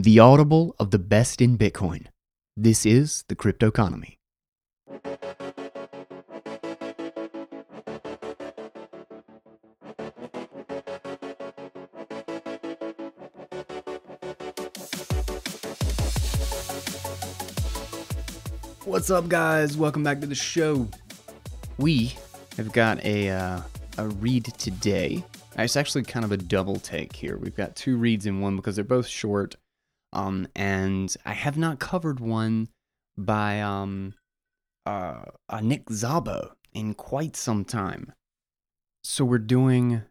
The audible of the best in Bitcoin. This is the crypto economy. What's up, guys? Welcome back to the show. We have got a read today. It's actually kind of a double take here. We've got two reads in one because they're both short. And I have not covered one by Nick Szabo in quite some time. So we're doing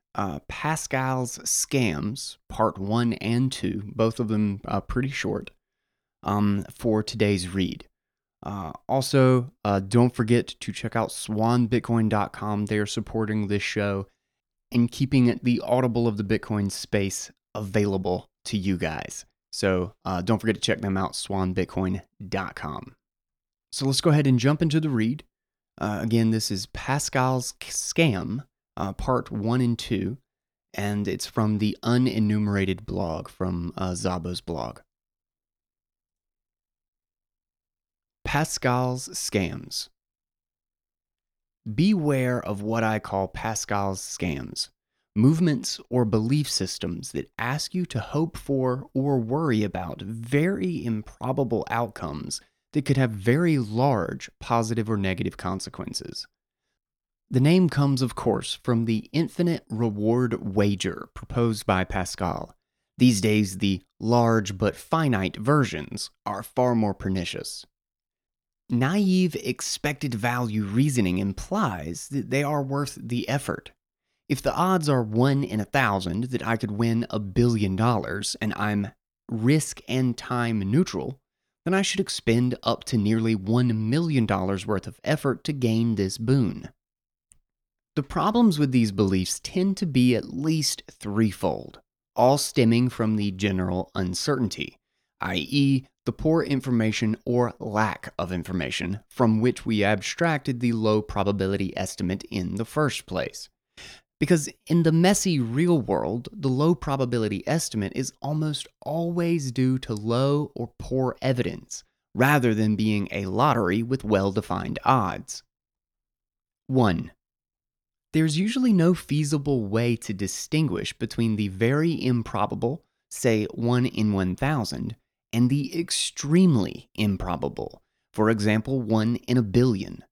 Pascal's Scams, Part 1 and 2, both of them pretty short, for today's read. Also, don't forget to check out SwanBitcoin.com. They are supporting this show and keeping it the audible of the Bitcoin space available to you guys. So don't forget to check them out, SwanBitcoin.com. So let's go ahead and jump into the read. Again, this is Pascal's Scam, Part 1 and 2, and it's from the Unenumerated blog, from Szabo's blog. Pascal's Scams. Beware of what I call Pascal's Scams. Movements or belief systems that ask you to hope for or worry about very improbable outcomes that could have very large positive or negative consequences. The name comes, of course, from the infinite reward wager proposed by Pascal. These days, the large but finite versions are far more pernicious. Naive expected value reasoning implies that they are worth the effort. If the odds are 1 in 1,000 that I could win $1 billion and I'm risk and time neutral, then I should expend up to nearly $1 million worth of effort to gain this boon. The problems with these beliefs tend to be at least threefold, all stemming from the general uncertainty, i.e., the poor information or lack of information from which we abstracted the low probability estimate in the first place. Because in the messy real world, the low probability estimate is almost always due to low or poor evidence, rather than being a lottery with well-defined odds. 1. There's usually no feasible way to distinguish between the very improbable, say 1 in 1,000, and the extremely improbable, for example, 1 in a billion.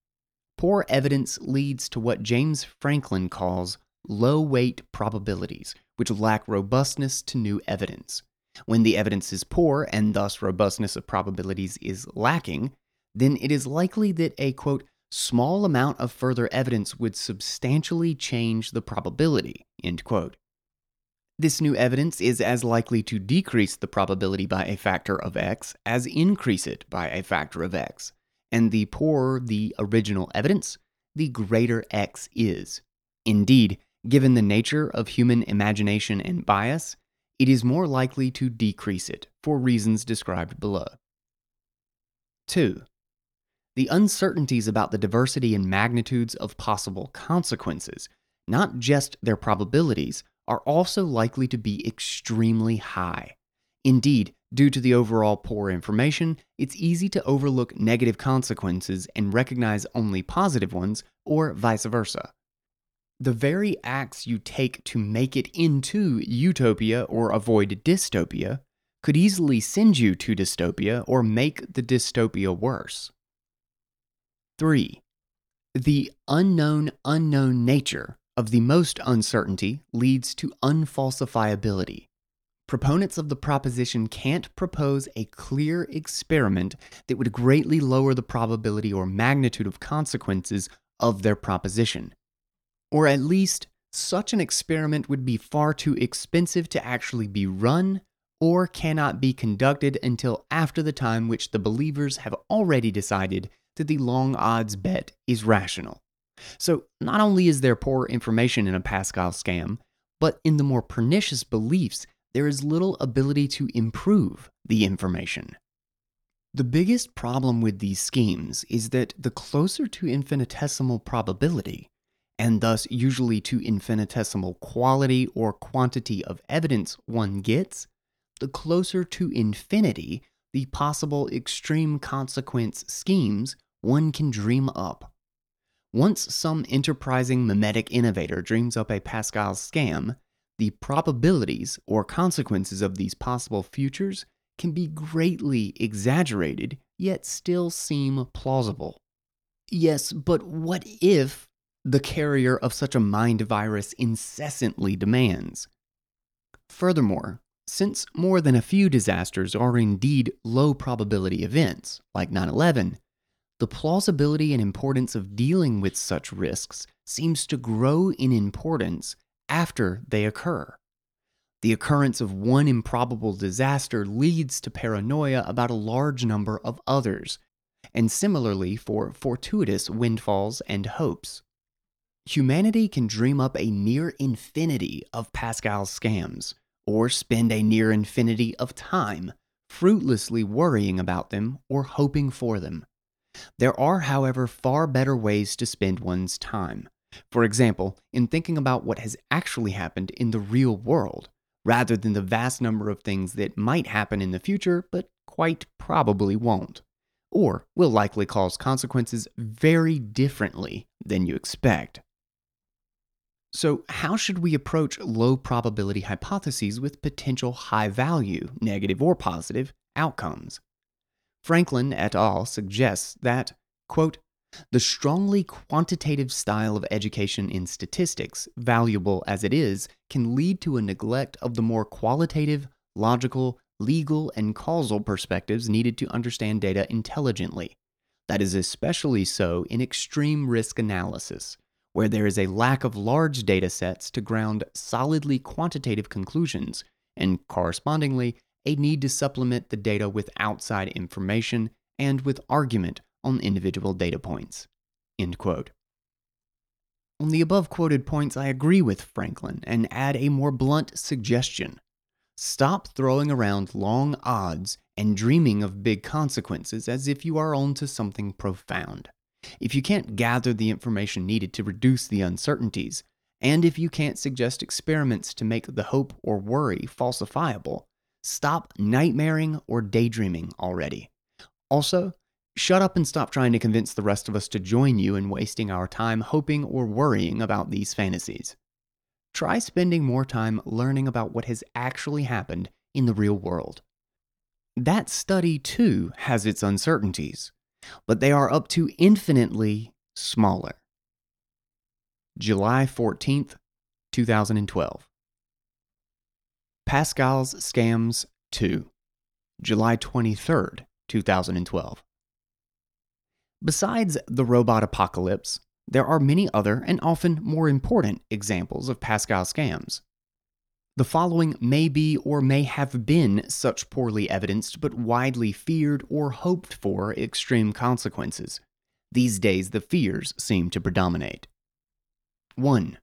Poor evidence leads to what James Franklin calls low-weight probabilities, which lack robustness to new evidence. When the evidence is poor, and thus robustness of probabilities is lacking, then it is likely that a, quote, small amount of further evidence would substantially change the probability, end quote. This new evidence is as likely to decrease the probability by a factor of X as increase it by a factor of X. And the poorer the original evidence, the greater X is. Indeed, given the nature of human imagination and bias, it is more likely to decrease it, for reasons described below. 2. The uncertainties about the diversity and magnitudes of possible consequences, not just their probabilities, are also likely to be extremely high. Indeed, due to the overall poor information, it's easy to overlook negative consequences and recognize only positive ones, or vice versa. The very acts you take to make it into utopia or avoid dystopia could easily send you to dystopia or make the dystopia worse. 3. The unknown nature of the most uncertainty leads to unfalsifiability. Proponents of the proposition can't propose a clear experiment that would greatly lower the probability or magnitude of consequences of their proposition. Or at least, such an experiment would be far too expensive to actually be run, or cannot be conducted until after the time which the believers have already decided that the long odds bet is rational. So, not only is there poor information in a Pascal scam, but in the more pernicious beliefs, there is little ability to improve the information. The biggest problem with these schemes is that the closer to infinitesimal probability, and thus usually to infinitesimal quality or quantity of evidence one gets, the closer to infinity the possible extreme consequence schemes one can dream up. Once some enterprising memetic innovator dreams up a Pascal's scam, the probabilities or consequences of these possible futures can be greatly exaggerated, yet still seem plausible. Yes, but what if the carrier of such a mind virus incessantly demands? Furthermore, since more than a few disasters are indeed low probability events, like 9/11, the plausibility and importance of dealing with such risks seems to grow in importance after they occur. The occurrence of one improbable disaster leads to paranoia about a large number of others, and similarly for fortuitous windfalls and hopes. Humanity can dream up a near infinity of Pascal's scams, or spend a near infinity of time fruitlessly worrying about them or hoping for them. There are, however, far better ways to spend one's time. For example, in thinking about what has actually happened in the real world, rather than the vast number of things that might happen in the future, but quite probably won't, or will likely cause consequences very differently than you expect. So, how should we approach low probability hypotheses with potential high value, negative or positive, outcomes? Franklin et al. Suggests that, quote, the strongly quantitative style of education in statistics, valuable as it is, can lead to a neglect of the more qualitative, logical, legal, and causal perspectives needed to understand data intelligently. That is especially so in extreme risk analysis, where there is a lack of large data sets to ground solidly quantitative conclusions, and correspondingly, a need to supplement the data with outside information and with argument on individual data points, end quote. On the above quoted points, I agree with Franklin and add a more blunt suggestion. Stop throwing around long odds and dreaming of big consequences as if you are onto something profound. If you can't gather the information needed to reduce the uncertainties, and if you can't suggest experiments to make the hope or worry falsifiable, stop nightmaring or daydreaming already. Also, shut up and stop trying to convince the rest of us to join you in wasting our time hoping or worrying about these fantasies. Try spending more time learning about what has actually happened in the real world. That study, too, has its uncertainties, but they are up to infinitely smaller. July 14th, 2012. Pascal's Scams 2. July 23rd, 2012. Besides the robot apocalypse, there are many other and often more important examples of Pascal's scams. The following may be or may have been such poorly evidenced but widely feared or hoped for extreme consequences. These days the fears seem to predominate. 1.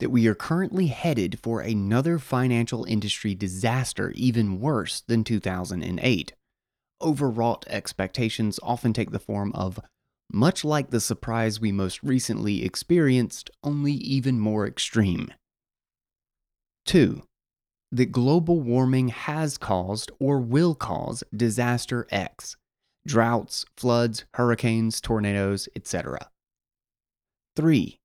That we are currently headed for another financial industry disaster even worse than 2008. Overwrought expectations often take the form of, much like the surprise we most recently experienced, only even more extreme. 2. That global warming has caused or will cause disaster X, droughts, floods, hurricanes, tornadoes, etc. 3.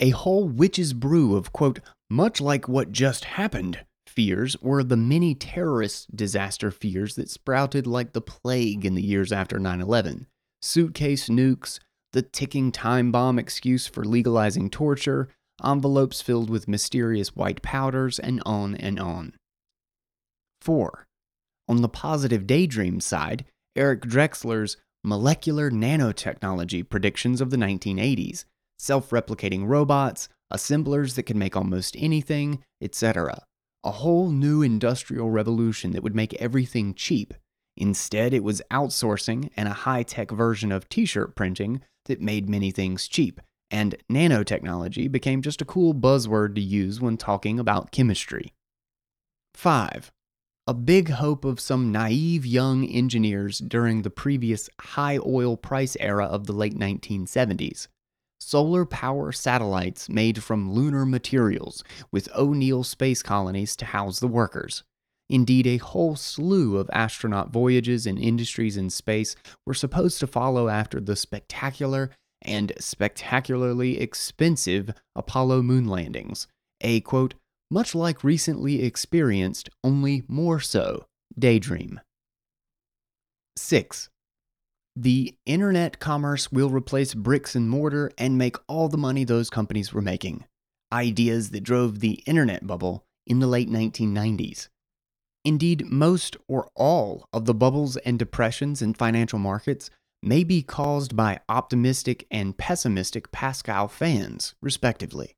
A whole witch's brew of, quote, much like what just happened, fears were the many terrorist disaster fears that sprouted like the plague in the years after 9/11. Suitcase nukes, the ticking time bomb excuse for legalizing torture, envelopes filled with mysterious white powders, and on and on. 4. On the positive daydream side, Eric Drexler's molecular nanotechnology predictions of the 1980s, self-replicating robots, assemblers that can make almost anything, etc. A whole new industrial revolution that would make everything cheap. Instead, it was outsourcing and a high-tech version of t-shirt printing that made many things cheap, and nanotechnology became just a cool buzzword to use when talking about chemistry. 5. A big hope of some naive young engineers during the previous high oil price era of the late 1970s. Solar power satellites made from lunar materials, with O'Neill space colonies to house the workers. Indeed, a whole slew of astronaut voyages and industries in space were supposed to follow after the spectacular and spectacularly expensive Apollo moon landings, a, quote, much like recently experienced, only more so, daydream. 6. The internet commerce will replace bricks and mortar and make all the money those companies were making. Ideas that drove the internet bubble in the late 1990s. Indeed, most or all of the bubbles and depressions in financial markets may be caused by optimistic and pessimistic Pascal fans, respectively.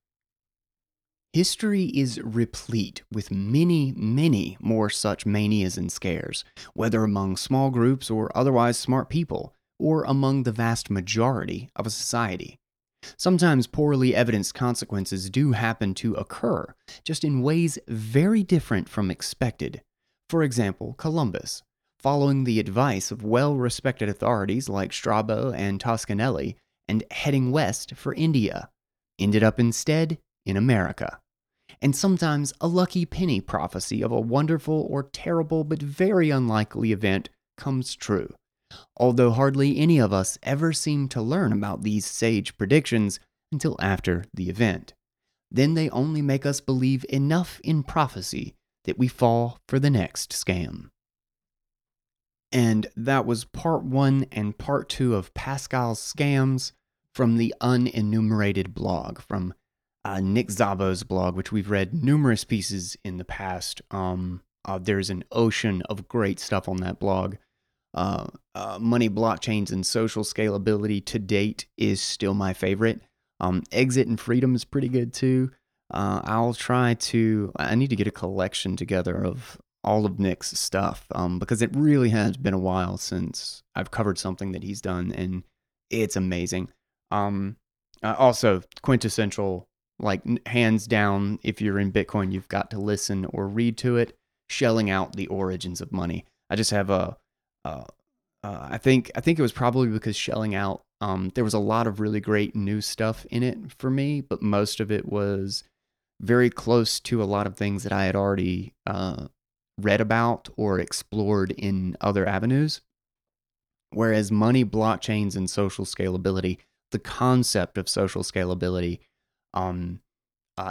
History is replete with many, many more such manias and scares, whether among small groups or otherwise smart people, or among the vast majority of a society. Sometimes poorly evidenced consequences do happen to occur, just in ways very different from expected. For example, Columbus, following the advice of well-respected authorities like Strabo and Toscanelli, and heading west for India, ended up instead in America. And sometimes a lucky penny prophecy of a wonderful or terrible but very unlikely event comes true. Although hardly any of us ever seem to learn about these sage predictions until after the event. Then they only make us believe enough in prophecy that we fall for the next scam. And that was part 1 and part 2 of Pascal's Scams from the Unenumerated blog, from Nick Szabo's blog, which we've read numerous pieces in the past. There's an ocean of great stuff on that blog. Money, Blockchains, and Social Scalability to date is still my favorite. Exit and Freedom is pretty good too. I need to get a collection together of all of Nick's stuff because it really has been a while since I've covered something that he's done, and it's amazing. Also, quintessential, like hands down, if you're in Bitcoin, you've got to listen or read to it. Shelling Out, The Origins of Money. I just have I think it was probably because Shelling Out, there was a lot of really great new stuff in it for me, but most of it was very close to a lot of things that I had already read about or explored in other avenues. Whereas Money, Blockchains, and Social Scalability, the concept of social scalability, and how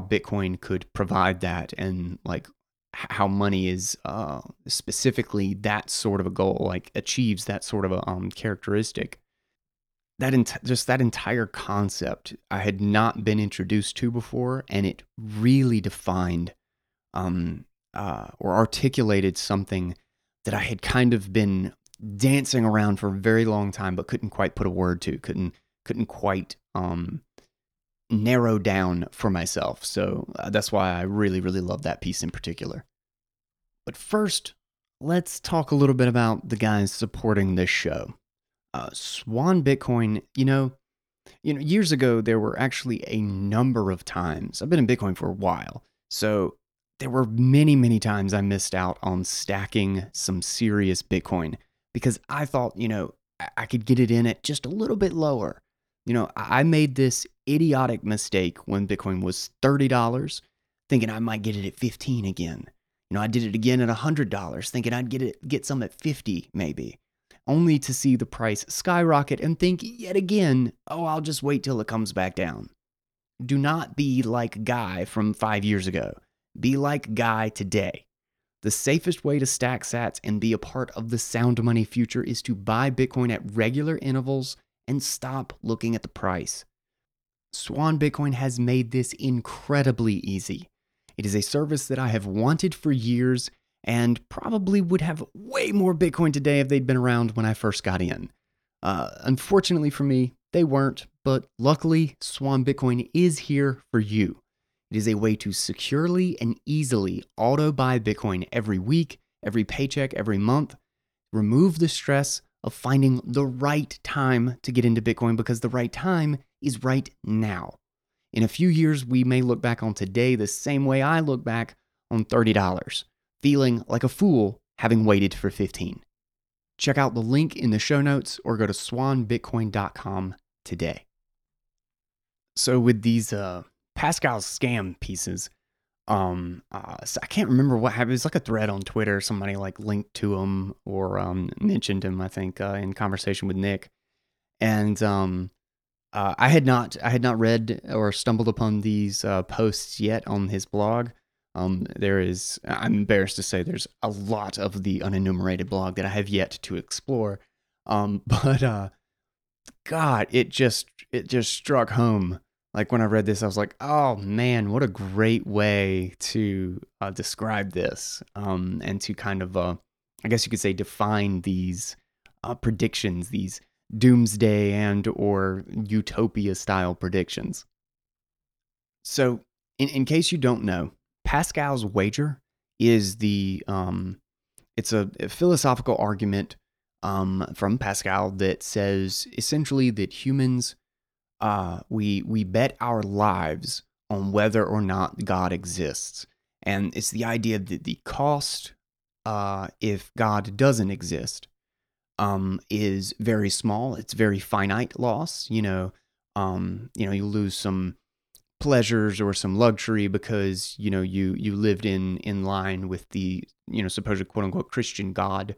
Bitcoin could provide that, and like how money is specifically that sort of a goal, like achieves that sort of a characteristic. That entire concept I had not been introduced to before, and it really defined or articulated something that I had kind of been dancing around for a very long time, but couldn't quite put a word to, couldn't quite narrow down for myself. So that's why I really, really love that piece in particular. But first, let's talk a little bit about the guys supporting this show. Swan Bitcoin, you know, years ago, there were actually a number of times. I've been in Bitcoin for a while, so there were many, many times I missed out on stacking some serious Bitcoin because I thought, I could get it in at just a little bit lower. I made this idiotic mistake when Bitcoin was $30, thinking I might get it at 15 again. I did it again at $100, thinking I'd get some at 50 maybe, only to see the price skyrocket and think yet again, oh, I'll just wait till it comes back down. Do not be like Guy from 5 years ago. Be like Guy today. The safest way to stack sats and be a part of the sound money future is to buy Bitcoin at regular intervals and stop looking at the price. Swan Bitcoin has made this incredibly easy. It is a service that I have wanted for years and probably would have way more Bitcoin today if they'd been around when I first got in. Unfortunately for me, they weren't, but luckily Swan Bitcoin is here for you. It is a way to securely and easily auto-buy Bitcoin every week, every paycheck, every month, remove the stress of finding the right time to get into Bitcoin, because the right time is right now. In a few years, we may look back on today the same way I look back on $30, feeling like a fool having waited for 15. Check out the link in the show notes or go to SwanBitcoin.com today. So with these Pascal's scam pieces, So I can't remember what happened. It was like a thread on Twitter. Somebody like linked to him or mentioned him, I think, in conversation with Nick. And I had not read or stumbled upon these posts yet on his blog. I'm embarrassed to say there's a lot of the Unenumerated blog that I have yet to explore. But God, it just struck home. Like when I read this, I was like, oh man, what a great way to describe this and to kind of, I guess you could say, define these predictions, these doomsday and or utopia style predictions. So in case you don't know, Pascal's wager is it's a philosophical argument from Pascal that says essentially that humans, we bet our lives on whether or not God exists. And it's the idea that the cost, if God doesn't exist, is very small. It's very finite loss. You lose some pleasures or some luxury because, you lived in line with the, supposed quote unquote Christian God,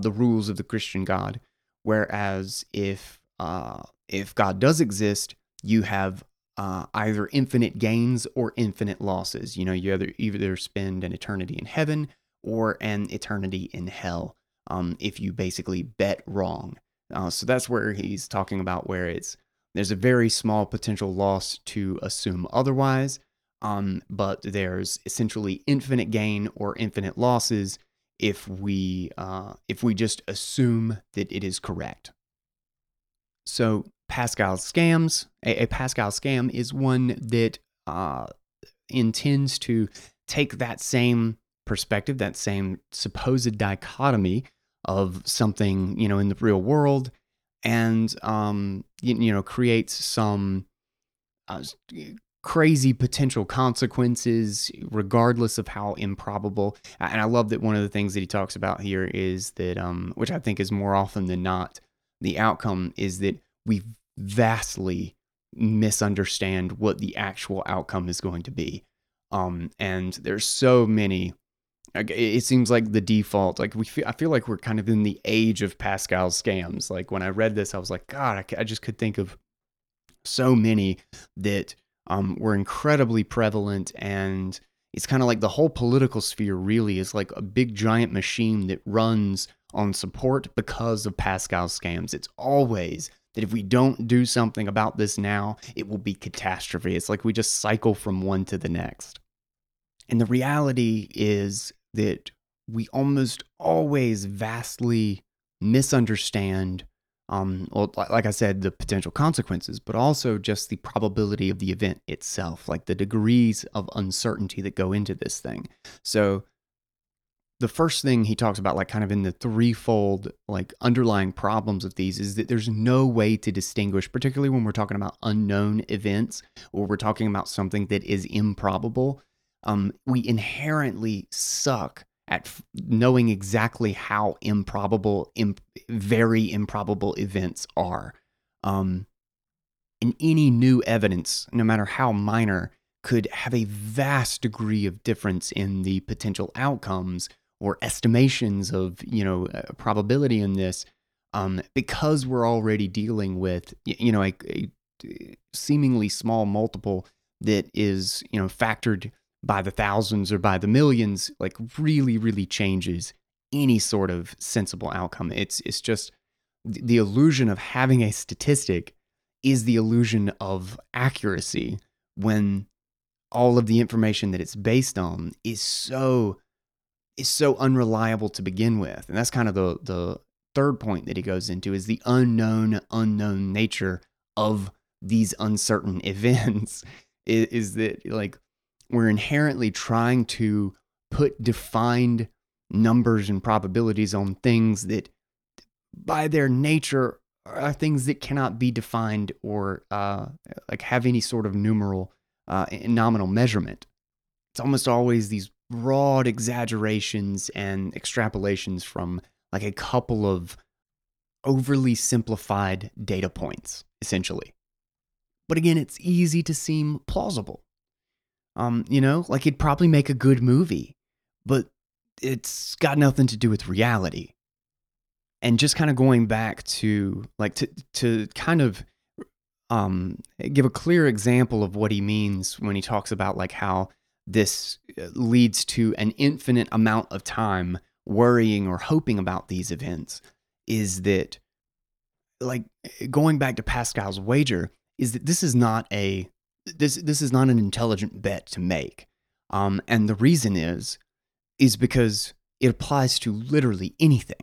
the rules of the Christian God. Whereas if God does exist, you have either infinite gains or infinite losses. You either spend an eternity in heaven or an eternity in hell if you basically bet wrong. So that's where he's talking about where there's a very small potential loss to assume otherwise, but there's essentially infinite gain or infinite losses if we just assume that it is correct. So Pascal's scams, a Pascal scam is one that intends to take that same perspective, that same supposed dichotomy of something, in the real world, and creates some crazy potential consequences, regardless of how improbable. And I love that one of the things that he talks about here is that, which I think is more often than not, the outcome is that we vastly misunderstand what the actual outcome is going to be. And there's so many, it seems like the default, like I feel like we're kind of in the age of Pascal's scams. Like when I read this, I was like, God, I just could think of so many that were incredibly prevalent. And it's kind of like the whole political sphere really is like a big giant machine that runs on support because of Pascal's scams. It's always that if we don't do something about this now, it will be catastrophe. It's like we just cycle from one to the next. And the reality is that we almost always vastly misunderstand, like I said, the potential consequences, but also just the probability of the event itself, like the degrees of uncertainty that go into this thing. So the first thing he talks about, like kind of in the threefold, like underlying problems of these, is that there's no way to distinguish, particularly when we're talking about unknown events or we're talking about something that is improbable. We inherently suck at knowing exactly how improbable, very improbable events are. And any new evidence, no matter how minor, could have a vast degree of difference in the potential outcomes or estimations of, probability in this, because we're already dealing with, a seemingly small multiple that is, factored by the thousands or by the millions, like really, really changes any sort of sensible outcome. It's just the illusion of having a statistic is the illusion of accuracy when all of the information that it's based on is so unreliable to begin with. And that's kind of the third point that he goes into, is the unknown nature of these uncertain events is that, like, we're inherently trying to put defined numbers and probabilities on things that by their nature are things that cannot be defined or have any sort of nominal measurement. It's almost always these broad exaggerations and extrapolations from like a couple of overly simplified data points, essentially. But again, it's easy to seem plausible. You know, like it'd probably make a good movie, but it's got nothing to do with reality. And just kind of going back to like to kind of give a clear example of what he means when he talks about like how this leads to an infinite amount of time worrying or hoping about these events, is that like going back to Pascal's wager is that this is not a this is not an intelligent bet to make, and the reason is because it applies to literally anything.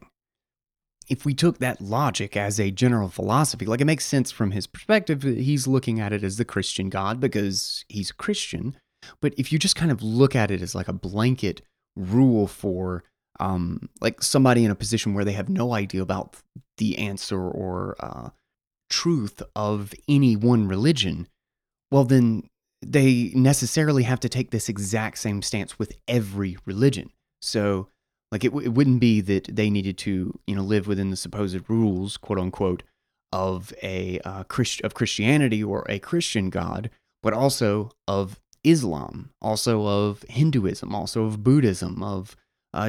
If we took that logic as a general philosophy, like it makes sense from his perspective. He's looking at it as the Christian God because he's a Christian. But if you just kind of look at it as like a blanket rule for like somebody in a position where they have no idea about the answer or truth of any one religion, well, then they necessarily have to take this exact same stance with every religion. So like it wouldn't be that they needed to, you know, live within the supposed rules, quote unquote, of a of Christianity or a Christian God, but also of Islam, also of Hinduism, also of Buddhism, of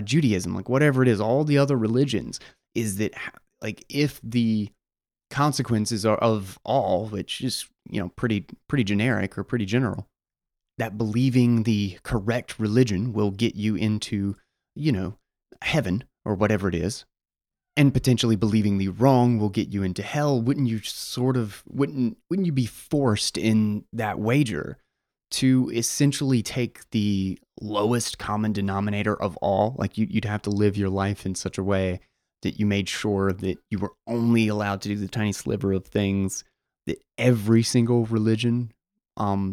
Judaism, like whatever it is, all the other religions, is that like if the consequences are of all, which is, you know, pretty generic or pretty general, that believing the correct religion will get you into, you know, heaven or whatever it is, and potentially believing the wrong will get you into hell, wouldn't you be forced in that wager to essentially take the lowest common denominator of all? Like you'd have to live your life in such a way that you made sure that you were only allowed to do the tiny sliver of things that every single religion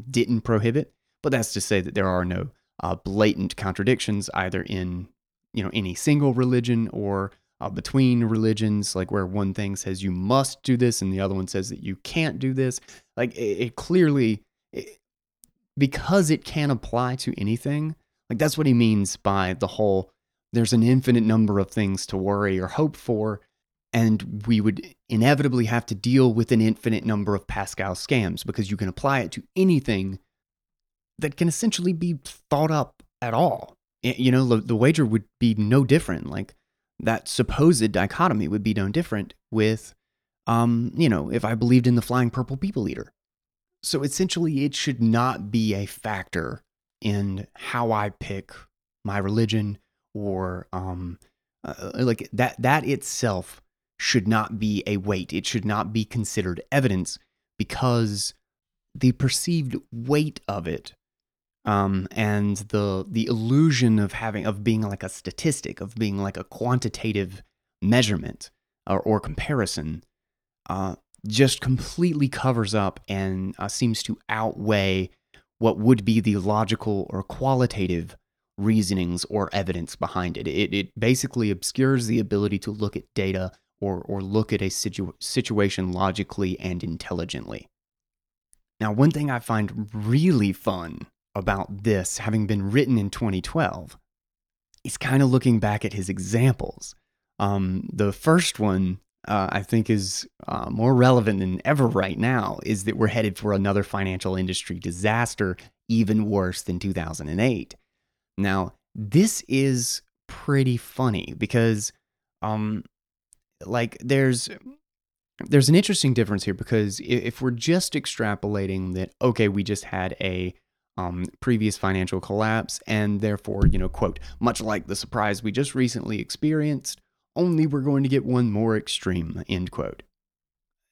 didn't prohibit. But that's to say that there are no blatant contradictions either in, you know, any single religion or between religions, like where one thing says you must do this and the other one says that you can't do this. Like it clearly... because it can apply to anything, like that's what he means by the whole, there's an infinite number of things to worry or hope for, and we would inevitably have to deal with an infinite number of Pascal scams because you can apply it to anything that can essentially be thought up at all. You know, the wager would be no different. Like that supposed dichotomy would be no different with, you know, if I believed in the flying purple people eater. So essentially, it should not be a factor in how I pick my religion, or like that. That itself should not be a weight. It should not be considered evidence because the perceived weight of it, and the illusion of being like a statistic, of being like a quantitative measurement or comparison, just completely covers up and seems to outweigh what would be the logical or qualitative reasonings or evidence behind it. It basically obscures the ability to look at data or look at a situation logically and intelligently. Now, one thing I find really fun about this, having been written in 2012, is kind of looking back at his examples. The first one, I think is more relevant than ever right now, is that we're headed for another financial industry disaster, even worse than 2008. Now, this is pretty funny because, like, there's an interesting difference here, because if we're just extrapolating that, okay, we just had a previous financial collapse, and therefore, you know, quote, much like the surprise we just recently experienced, only we're going to get one more extreme, end quote.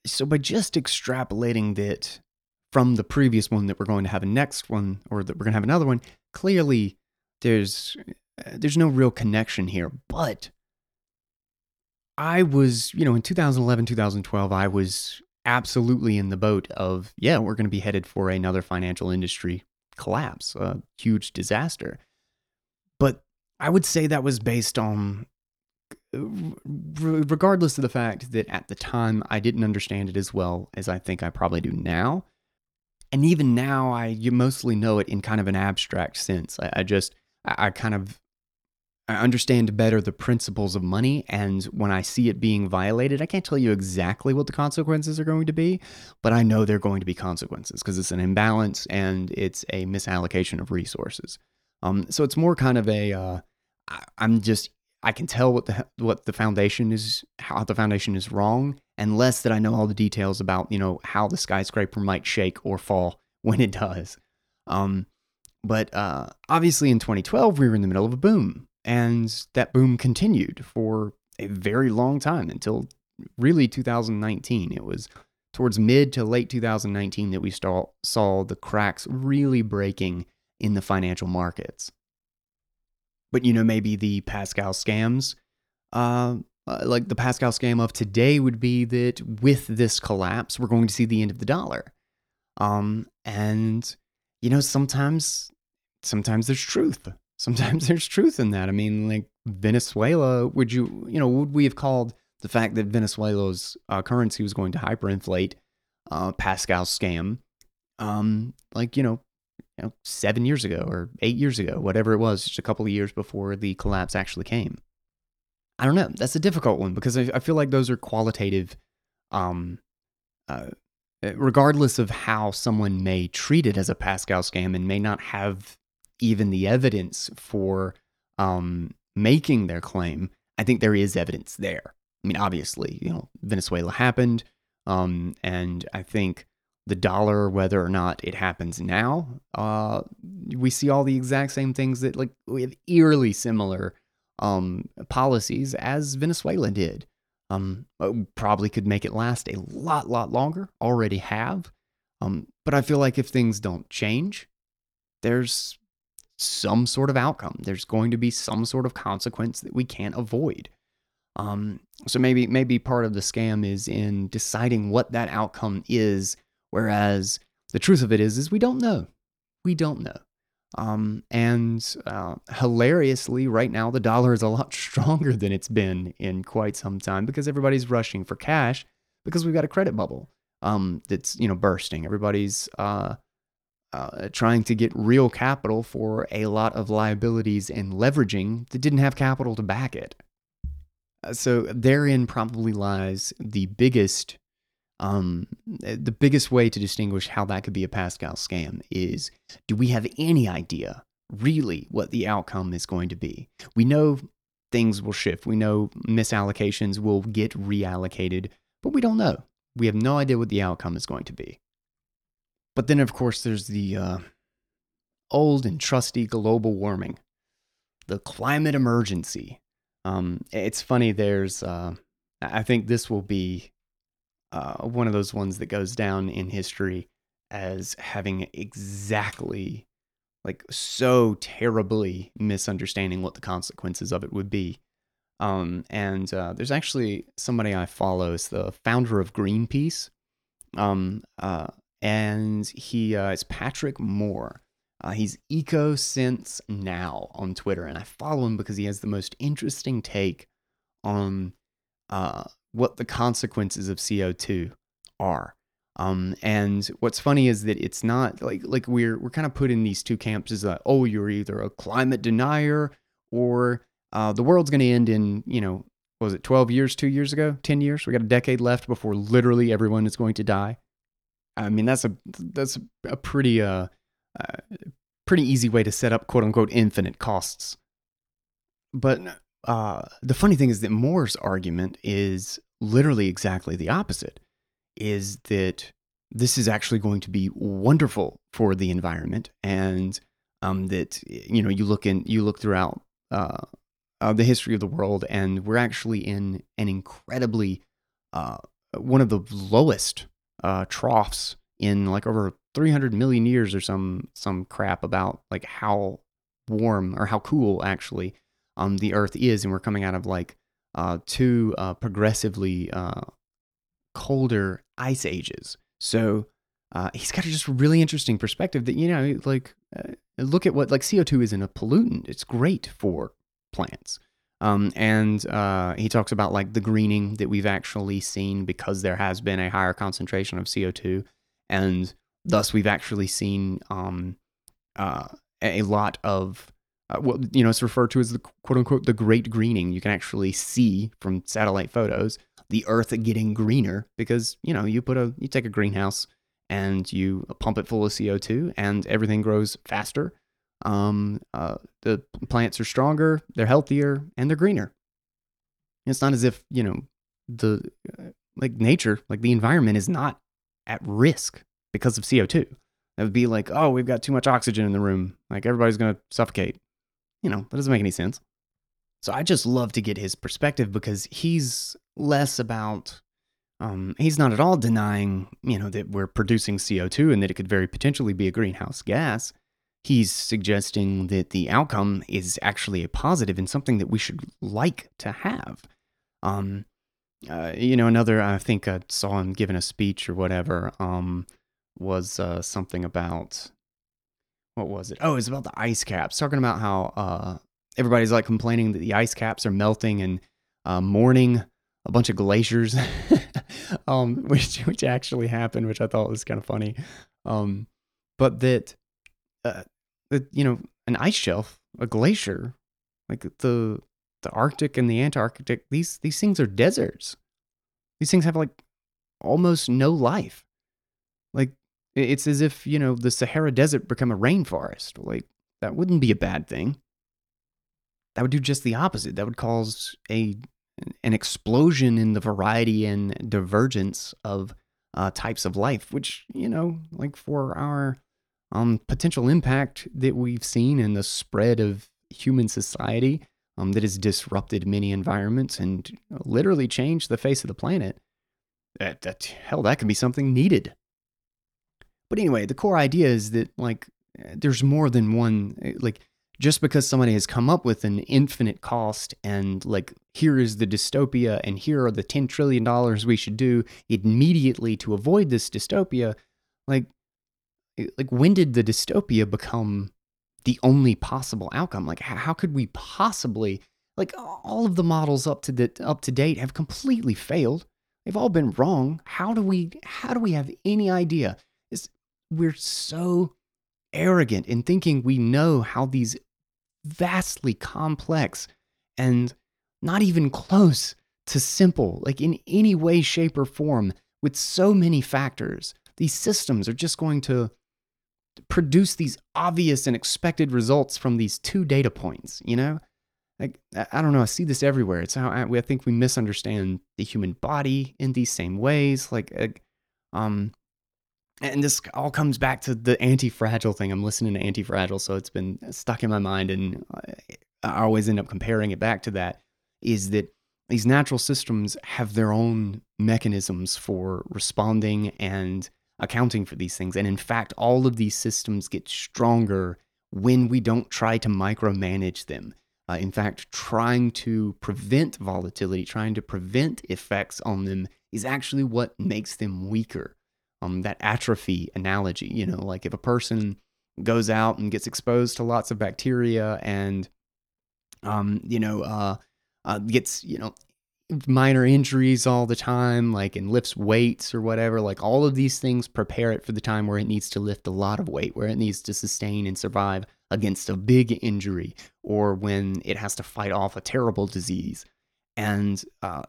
So by just extrapolating that from the previous one that we're going to have a next one, or that we're going to have another one, clearly there's no real connection here. But I was, you know, in 2011, 2012, I was absolutely in the boat of, yeah, we're going to be headed for another financial industry collapse, a huge disaster. But I would say that was based on... regardless of the fact that at the time I didn't understand it as well as I think I probably do now. And even now, you mostly know it in kind of an abstract sense. I just, I kind of, I understand better the principles of money, and when I see it being violated, I can't tell you exactly what the consequences are going to be, but I know they're going to be consequences because it's an imbalance and it's a misallocation of resources. So it's more kind of a, I can tell what the foundation is, how the foundation is wrong, and less that I know all the details about, you know, how the skyscraper might shake or fall when it does. But obviously in 2012, we were in the middle of a boom. And that boom continued for a very long time until really 2019. It was towards mid to late 2019 that we saw the cracks really breaking in the financial markets. But, you know, maybe the Pascal's scams, like the Pascal scam of today would be that with this collapse, we're going to see the end of the dollar. And, you know, sometimes there's truth. Sometimes there's truth in that. I mean, like Venezuela, would we have called the fact that Venezuela's currency was going to hyperinflate Pascal's scam, 7 years ago or 8 years ago, whatever it was, just a couple of years before the collapse actually came? I don't know. That's a difficult one because I feel like those are qualitative, regardless of how someone may treat it as a Pascal scam and may not have even the evidence for making their claim. I think there is evidence there. I mean, obviously, you know, Venezuela happened, and I think the dollar, whether or not it happens now, we see all the exact same things that, like, we have eerily similar policies as Venezuela did. Probably could make it last a lot longer, already have. But I feel like if things don't change, there's some sort of outcome. There's going to be some sort of consequence that we can't avoid. So maybe part of the scam is in deciding what that outcome is, whereas the truth of it is we don't know. We don't know. And hilariously, right now, the dollar is a lot stronger than it's been in quite some time because everybody's rushing for cash because we've got a credit bubble that's, you know, bursting. Everybody's trying to get real capital for a lot of liabilities and leveraging that didn't have capital to back it. So therein probably lies the biggest way to distinguish how that could be a Pascal scam is, do we have any idea really what the outcome is going to be? We know things will shift. We know misallocations will get reallocated, but we don't know. We have no idea what the outcome is going to be. But then, of course, there's the old and trusty global warming, the climate emergency. It's funny, there's, I think this will be one of those ones that goes down in history as having exactly, like, so terribly misunderstanding what the consequences of it would be. And there's actually somebody I follow, it's the founder of Greenpeace. And he is Patrick Moore. He's EcoSenseNow on Twitter, and I follow him because he has the most interesting take on what the consequences of CO2 are. And what's funny is that it's not like we're kind of put in these two camps as you're either a climate denier or the world's going to end in, you know, what was it, 12 years, 2 years ago, 10 years? We got a decade left before literally everyone is going to die. I mean, that's a pretty pretty easy way to set up quote unquote infinite costs. But the funny thing is that Moore's argument is literally exactly the opposite. Is that this is actually going to be wonderful for the environment, and that, you know, you look throughout the history of the world, and we're actually in an incredibly one of the lowest troughs in, like, over 300 million years or some crap about, like, how warm or how cool actually the Earth is, and we're coming out of, like, two progressively colder ice ages. So he's got a just really interesting perspective that, you know, like, look at what, like, CO2 isn't a pollutant. It's great for plants. And he talks about, like, the greening that we've actually seen because there has been a higher concentration of CO2, and thus we've actually seen a lot of what it's referred to as the quote unquote the Great Greening. You can actually see from satellite photos the Earth getting greener because you take a greenhouse and you pump it full of CO2 and everything grows faster. The plants are stronger, they're healthier, and they're greener. It's not as if the environment is not at risk because of CO2. That would be like, oh, we've got too much oxygen in the room. Like everybody's going to suffocate. That doesn't make any sense. So I just love to get his perspective because he's less about, he's not at all denying, that we're producing CO2 and that it could very potentially be a greenhouse gas. He's suggesting that the outcome is actually a positive and something that we should like to have. Another, I think I saw him giving a speech or whatever, was something about, what was it? Oh, it's about the ice caps, talking about how everybody's like complaining that the ice caps are melting and mourning a bunch of glaciers, which actually happened, which I thought was kind of funny. But that, an ice shelf, a glacier, like the Arctic and the Antarctic, these things are deserts. These things have like almost no life. Like it's as if, the Sahara Desert become a rainforest. Like that wouldn't be a bad thing. That would do just the opposite. That would cause an explosion in the variety and divergence of types of life, which, like for our potential impact that we've seen in the spread of human society, that has disrupted many environments and literally changed the face of the planet. That could be something needed. But anyway, the core idea is that there's more than one. Just because somebody has come up with an infinite cost and here is the dystopia and here are the $10 trillion we should do immediately to avoid this dystopia, when did the dystopia become the only possible outcome? How could we possibly, all of the models up to date have completely failed. They've all been wrong. How do we have any idea? We're so arrogant in thinking we know how these vastly complex and not even close to simple, in any way, shape, or form, with so many factors, these systems are just going to produce these obvious and expected results from these two data points, I don't know. I see this everywhere. It's how I think we misunderstand the human body in these same ways. And this all comes back to the anti-fragile thing. I'm listening to Anti-Fragile, so it's been stuck in my mind, and I always end up comparing it back to that, is that these natural systems have their own mechanisms for responding and accounting for these things. And in fact, all of these systems get stronger when we don't try to micromanage them. In fact, trying to prevent volatility, trying to prevent effects on them is actually what makes them weaker. That atrophy analogy, if a person goes out and gets exposed to lots of bacteria and, gets, minor injuries all the time, and lifts weights or whatever, all of these things prepare it for the time where it needs to lift a lot of weight, where it needs to sustain and survive against a big injury, or when it has to fight off a terrible disease. And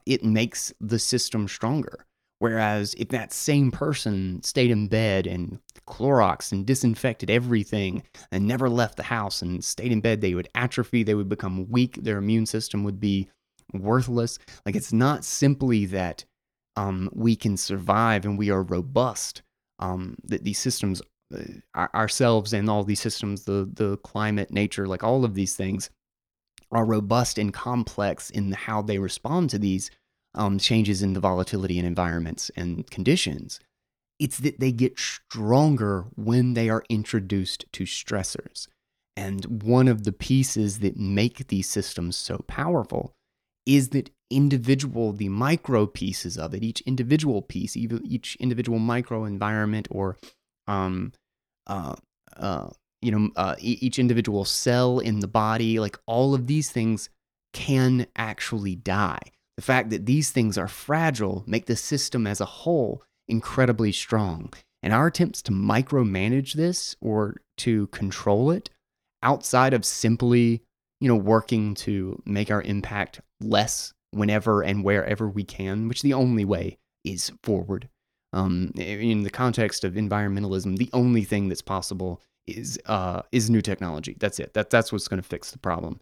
it makes the system stronger. Whereas if that same person stayed in bed and Cloroxed and disinfected everything and never left the house and stayed in bed, they would atrophy, they would become weak, their immune system would be worthless. It's not simply that we can survive and we are robust, that these systems, ourselves and all these systems, the climate, nature, all of these things are robust and complex in how they respond to these changes in the volatility in environments and conditions. It's that they get stronger when they are introduced to stressors. And one of the pieces that make these systems so powerful is that the micro pieces of it, each individual piece, each individual micro environment, or each individual cell in the body, all of these things can actually die. The fact that these things are fragile make the system as a whole incredibly strong. And our attempts to micromanage this or to control it outside of simply, working to make our impact less whenever and wherever we can, which the only way is forward. In the context of environmentalism, the only thing that's possible is new technology. That's it. That's what's going to fix the problem.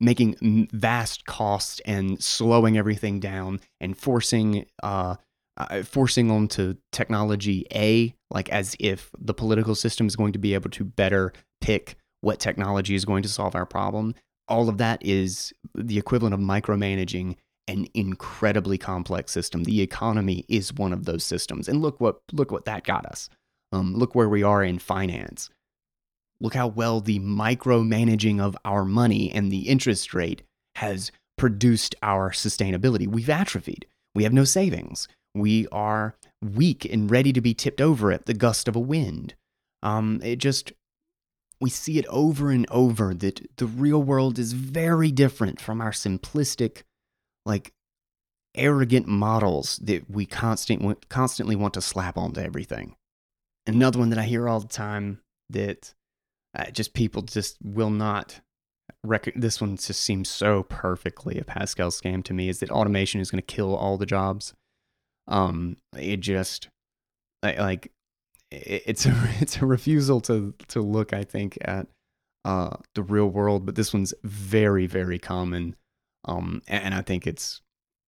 Making vast costs and slowing everything down and forcing onto technology A, like as if the political system is going to be able to better pick what technology is going to solve our problem. All of that is the equivalent of micromanaging an incredibly complex system. The economy is one of those systems. And look what that got us. Look where we are in finance. Look how well the micromanaging of our money and the interest rate has produced our sustainability. We've atrophied. We have no savings. We are weak and ready to be tipped over at the gust of a wind. We see it over and over that the real world is very different from our simplistic, arrogant models that we constantly want to slap onto everything. Another one that I hear all the time that people will not record. This one just seems so perfectly a Pascal's scam to me, is that automation is going to kill all the jobs. It's a refusal to look, I think, at the real world, but this one's very, very common. And I think it's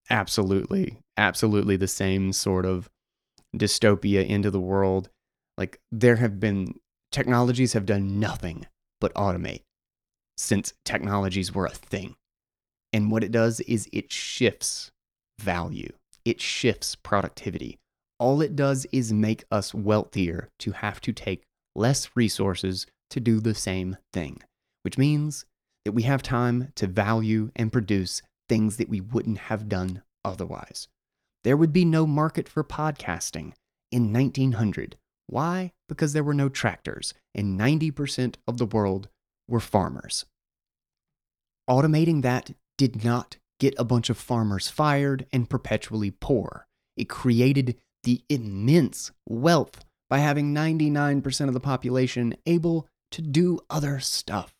absolutely the same sort of dystopia into the world. Technologies have done nothing but automate since technologies were a thing. And what it does is it shifts value. It shifts productivity. All it does is make us wealthier to have to take less resources to do the same thing, which means that we have time to value and produce things that we wouldn't have done otherwise. There would be no market for podcasting in 1900. Why? Because there were no tractors, and 90% of the world were farmers. Automating that did not get a bunch of farmers fired and perpetually poor. It created the immense wealth by having 99% of the population able to do other stuff.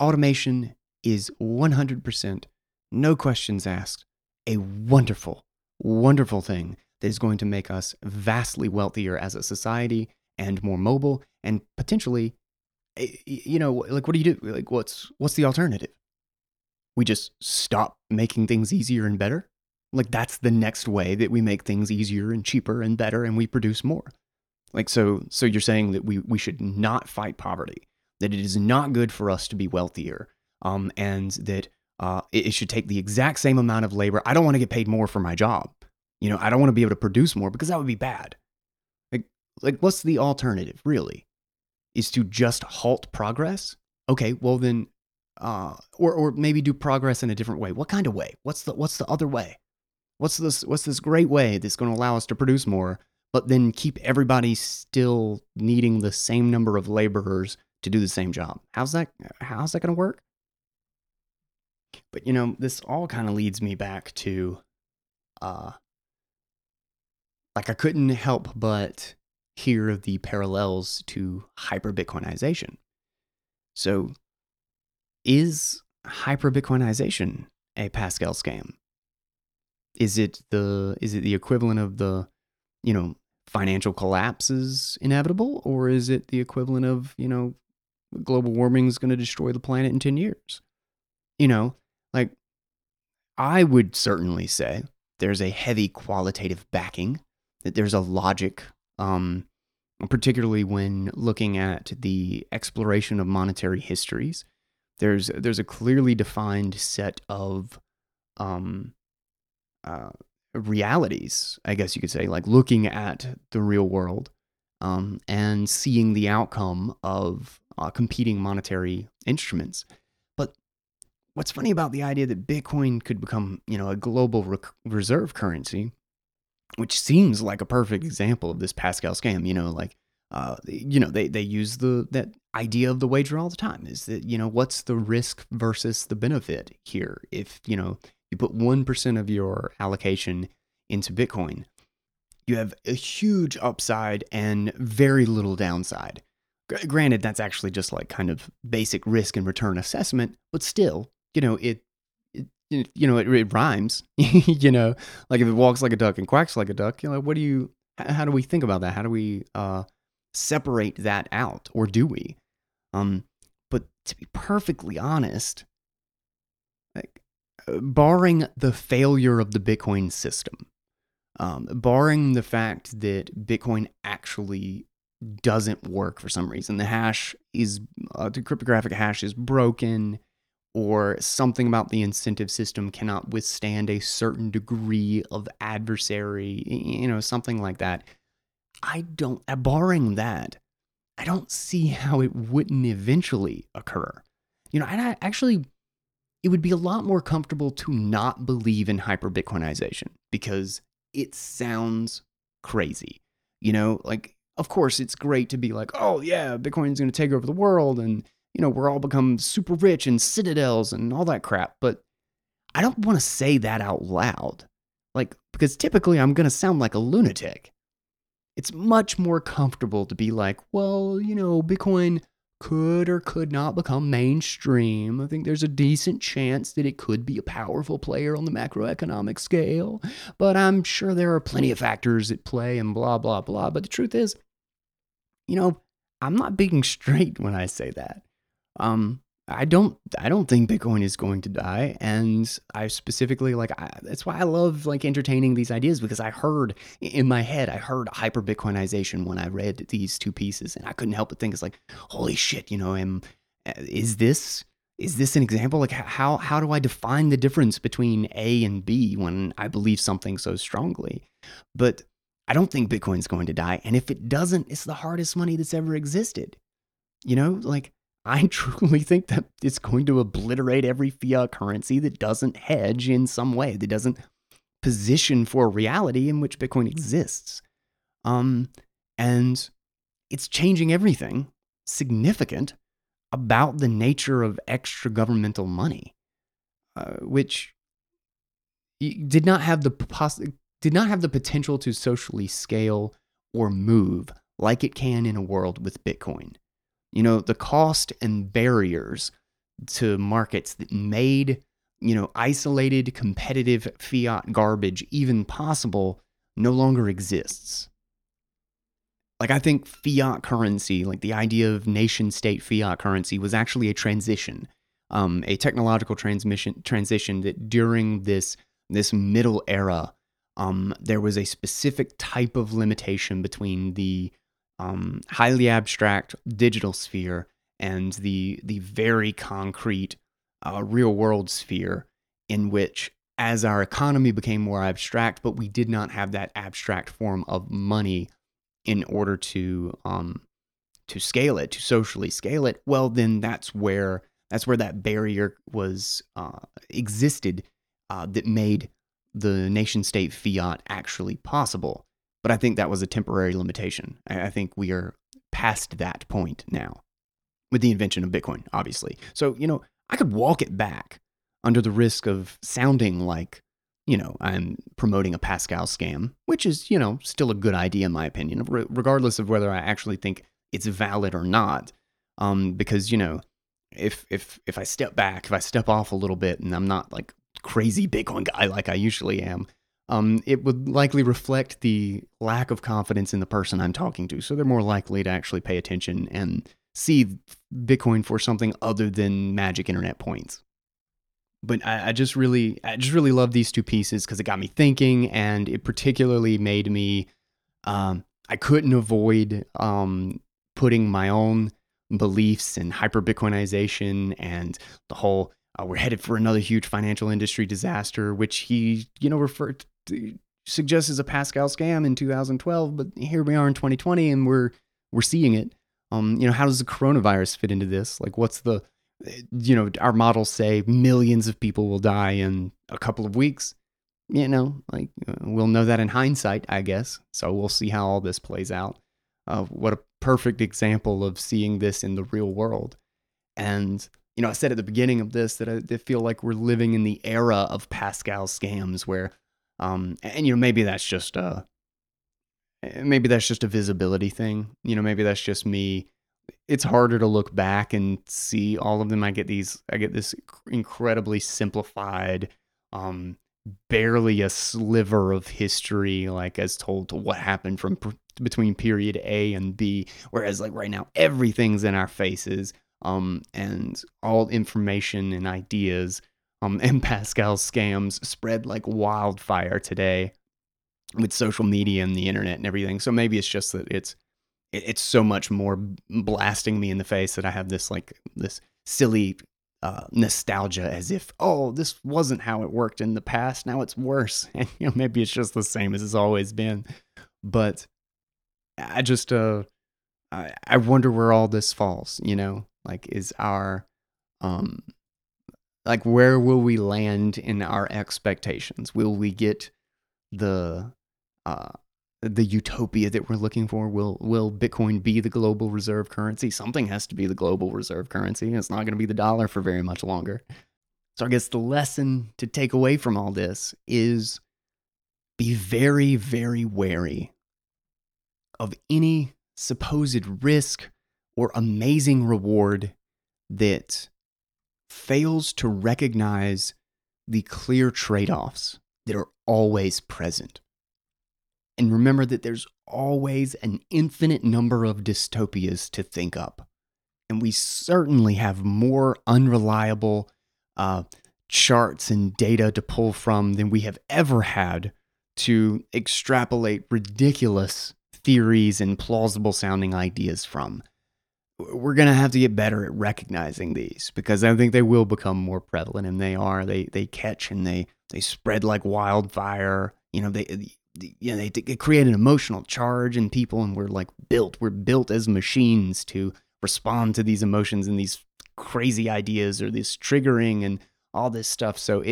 Automation is 100%, no questions asked, a wonderful, wonderful thing that is going to make us vastly wealthier as a society and more mobile and potentially, what do you do? What's the alternative? We just stop making things easier and better? That's the next way that we make things easier and cheaper and better, and we produce more. So you're saying that we should not fight poverty, that it is not good for us to be wealthier, and that it should take the exact same amount of labor. I don't want to get paid more for my job. I don't want to be able to produce more because that would be bad. What's the alternative, really? Is to just halt progress? Okay, well then, or maybe do progress in a different way. What kind of way? What's the other way? What's this great way that's going to allow us to produce more, but then keep everybody still needing the same number of laborers to do the same job? How's that going to work? But this all kind of leads me back to, I couldn't help but hear the parallels to hyper-Bitcoinization. So, is hyper-Bitcoinization a Pascal scam? Is it the equivalent of the, financial collapse is inevitable, or is it the equivalent of, global warming is going to destroy the planet in 10 years? I would certainly say there's a heavy qualitative backing, that there's a logic, particularly when looking at the exploration of monetary histories. There's a clearly defined set of realities, I guess you could say, looking at the real world and seeing the outcome of competing monetary instruments. But what's funny about the idea that Bitcoin could become, a global reserve currency, which seems like a perfect example of this Pascal scam, they use that idea of the wager all the time, is that, what's the risk versus the benefit here? If, you put 1% of your allocation into Bitcoin, you have a huge upside and very little downside Granted, that's actually just like kind of basic risk and return assessment, but still, you know, it rhymes, you know, like if it walks like a duck and quacks like a duck, you know, like how do we think about that? How do we separate that out, or do we? But to be perfectly honest, like, barring the failure of the Bitcoin system, barring the fact that Bitcoin actually doesn't work for some reason, the cryptographic hash is broken, or something about the incentive system cannot withstand a certain degree of adversary, you know, something like that. Barring that, I don't see how it wouldn't eventually occur. You know, and it would be a lot more comfortable to not believe in hyper-Bitcoinization, because it sounds crazy. You know, like, of course, it's great to be like, oh yeah, Bitcoin's going to take over the world, and you know, we're all become super rich and citadels and all that crap. But I don't want to say that out loud, like, because typically I'm going to sound like a lunatic. It's much more comfortable to be like, well, you know, Bitcoin could or could not become mainstream. I think there's a decent chance that it could be a powerful player on the macroeconomic scale, but I'm sure there are plenty of factors at play and blah, blah, blah. But the truth is, you know, I'm not being straight when I say that. I don't think Bitcoin is going to die, and that's why I love like entertaining these ideas, because I heard hyper Bitcoinization when I read these two pieces, and I couldn't help but think, it's like, holy shit, you know, is this an example? Like, how do I define the difference between A and B when I believe something so strongly? But I don't think Bitcoin's going to die, and if it doesn't, it's the hardest money that's ever existed. You know, like, I truly think that it's going to obliterate every fiat currency that doesn't hedge in some way, that doesn't position for a reality in which Bitcoin exists. And it's changing everything significant about the nature of extra governmental money, which did not have the potential to socially scale or move like it can in a world with Bitcoin. You know, the cost and barriers to markets that made, you know, isolated competitive fiat garbage even possible no longer exists. Like, I think fiat currency, like the idea of nation state fiat currency, was actually a transition, a technological transition that during this middle era, there was a specific type of limitation between the highly abstract digital sphere and the very concrete real world sphere, in which, as our economy became more abstract, but we did not have that abstract form of money in order to scale it, to socially scale it. Well, then that's where that barrier was existed that made the nation state fiat actually possible. But I think that was a temporary limitation. I think we are past that point now with the invention of Bitcoin, obviously. So, you know, I could walk it back under the risk of sounding like, you know, I'm promoting a Pascal's scam, which is, you know, still a good idea in my opinion, regardless of whether I actually think it's valid or not. Because, you know, if I step back, if I step off a little bit, and I'm not like crazy Bitcoin guy like I usually am, it would likely reflect the lack of confidence in the person I'm talking to. So they're more likely to actually pay attention and see Bitcoin for something other than magic internet points. But I just really love these two pieces, because it got me thinking, and it particularly made me, I couldn't avoid putting my own beliefs and hyper-Bitcoinization and the whole, we're headed for another huge financial industry disaster, which he, you know, referred to, suggests as a Pascal's scam in 2012, but here we are in 2020, and we're seeing it. You know, how does the coronavirus fit into this? Like, what's the, you know, our models say millions of people will die in a couple of weeks. You know, like, we'll know that in hindsight, I guess. So we'll see how all this plays out. What a perfect example of seeing this in the real world. And, you know, I said at the beginning of this that I feel like we're living in the era of Pascal's scams, where, and you know, maybe that's just a visibility thing. You know, maybe that's just me it's harder to look back and see all of them. I get this incredibly simplified, barely a sliver of history, like as told to what happened from between period A and B. Whereas like right now, everything's in our faces, and all information and ideas, and Pascal's scams spread like wildfire today with social media and the internet and everything. So maybe it's just that it's so much more blasting me in the face that I have this like this silly nostalgia, as if, oh, this wasn't how it worked in the past, now it's worse. And you know, maybe it's just the same as it's always been. But I just I wonder where all this falls, you know, like is our like where will we land in our expectations? Will we get the utopia that we're looking for? Will Bitcoin be the global reserve currency? Something has to be the global reserve currency, and it's not going to be the dollar for very much longer. So I guess the lesson to take away from all this is be very, very wary of any supposed risk or amazing reward that fails to recognize the clear trade-offs that are always present. And remember that there's always an infinite number of dystopias to think up. And we certainly have more unreliable charts and data to pull from than we have ever had to extrapolate ridiculous theories and plausible sounding ideas from. We're going to have to get better at recognizing these, because I think they will become more prevalent, and they are. They catch and they spread like wildfire. You know, they create an emotional charge in people, and we're built as machines to respond to these emotions and these crazy ideas or this triggering and all this stuff. So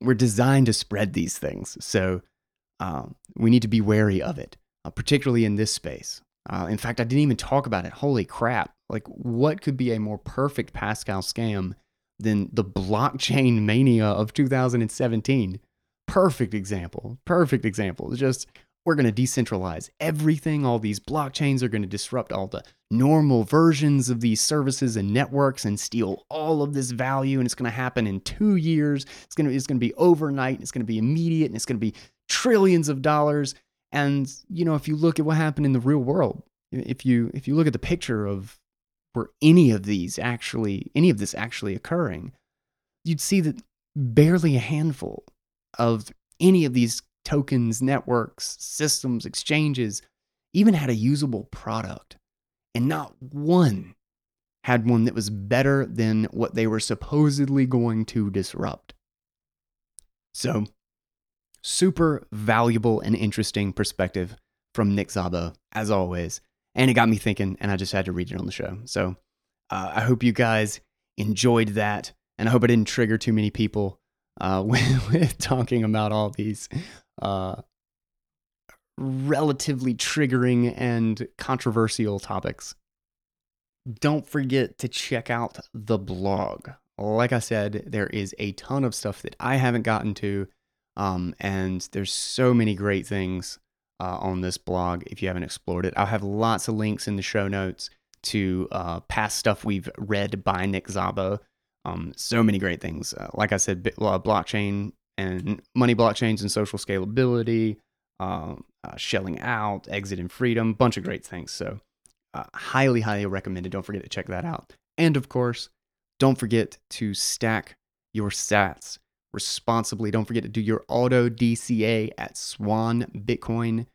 we're designed to spread these things. So we need to be wary of it, particularly in this space. In fact, I didn't even talk about it. Holy crap. Like, what could be a more perfect Pascal scam than the blockchain mania of 2017? Perfect example. It's just, we're going to decentralize everything. All these blockchains are going to disrupt all the normal versions of these services and networks and steal all of this value. And it's going to happen in 2 years. It's going to be overnight. And it's going to be immediate. And it's going to be trillions of dollars. And, you know, if you look at what happened in the real world, if you look at the picture of where any of this actually occurring, you'd see that barely a handful of any of these tokens, networks, systems, exchanges even had a usable product. And not one had one that was better than what they were supposedly going to disrupt. So, super valuable and interesting perspective from Nick Szabo, as always. And it got me thinking, and I just had to read it on the show. So I hope you guys enjoyed that, and I hope I didn't trigger too many people with talking about all these relatively triggering and controversial topics. Don't forget to check out the blog. Like I said, there is a ton of stuff that I haven't gotten to, and there's so many great things on this blog if you haven't explored it. I'll have lots of links in the show notes to past stuff we've read by Nick Szabo. So many great things. Like I said, blockchain and money blockchains and social scalability, shelling out, exit and freedom, bunch of great things. So highly, highly recommended. Don't forget to check that out. And of course, don't forget to stack your sats responsibly. Don't forget to do your auto DCA at Swan Bitcoin.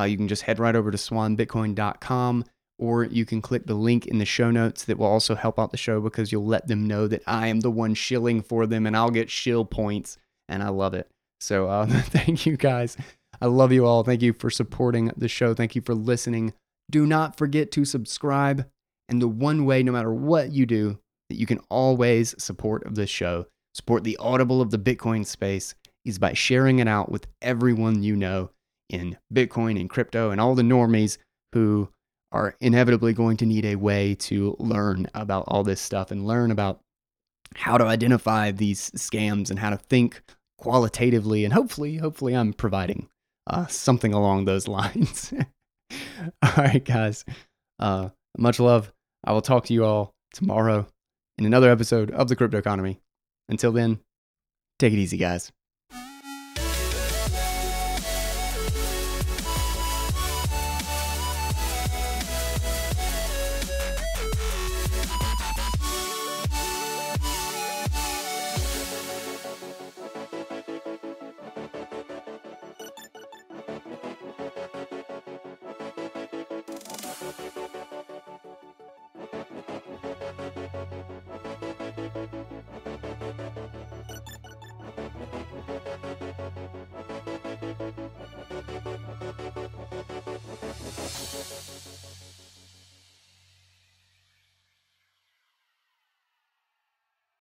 You can just head right over to SwanBitcoin.com. Or you can click the link in the show notes that will also help out the show, because you'll let them know that I am the one shilling for them, and I'll get shill points, and I love it. So thank you guys. I love you all. Thank you for supporting the show. Thank you for listening. Do not forget to subscribe. And the one way, no matter what you do, that you can always support the show, support the Audible of the Bitcoin space, is by sharing it out with everyone you know in Bitcoin and crypto and all the normies who are inevitably going to need a way to learn about all this stuff and learn about how to identify these scams and how to think qualitatively. And hopefully I'm providing something along those lines. All right, guys. Much love. I will talk to you all tomorrow in another episode of The Crypto Economy. Until then, take it easy, guys.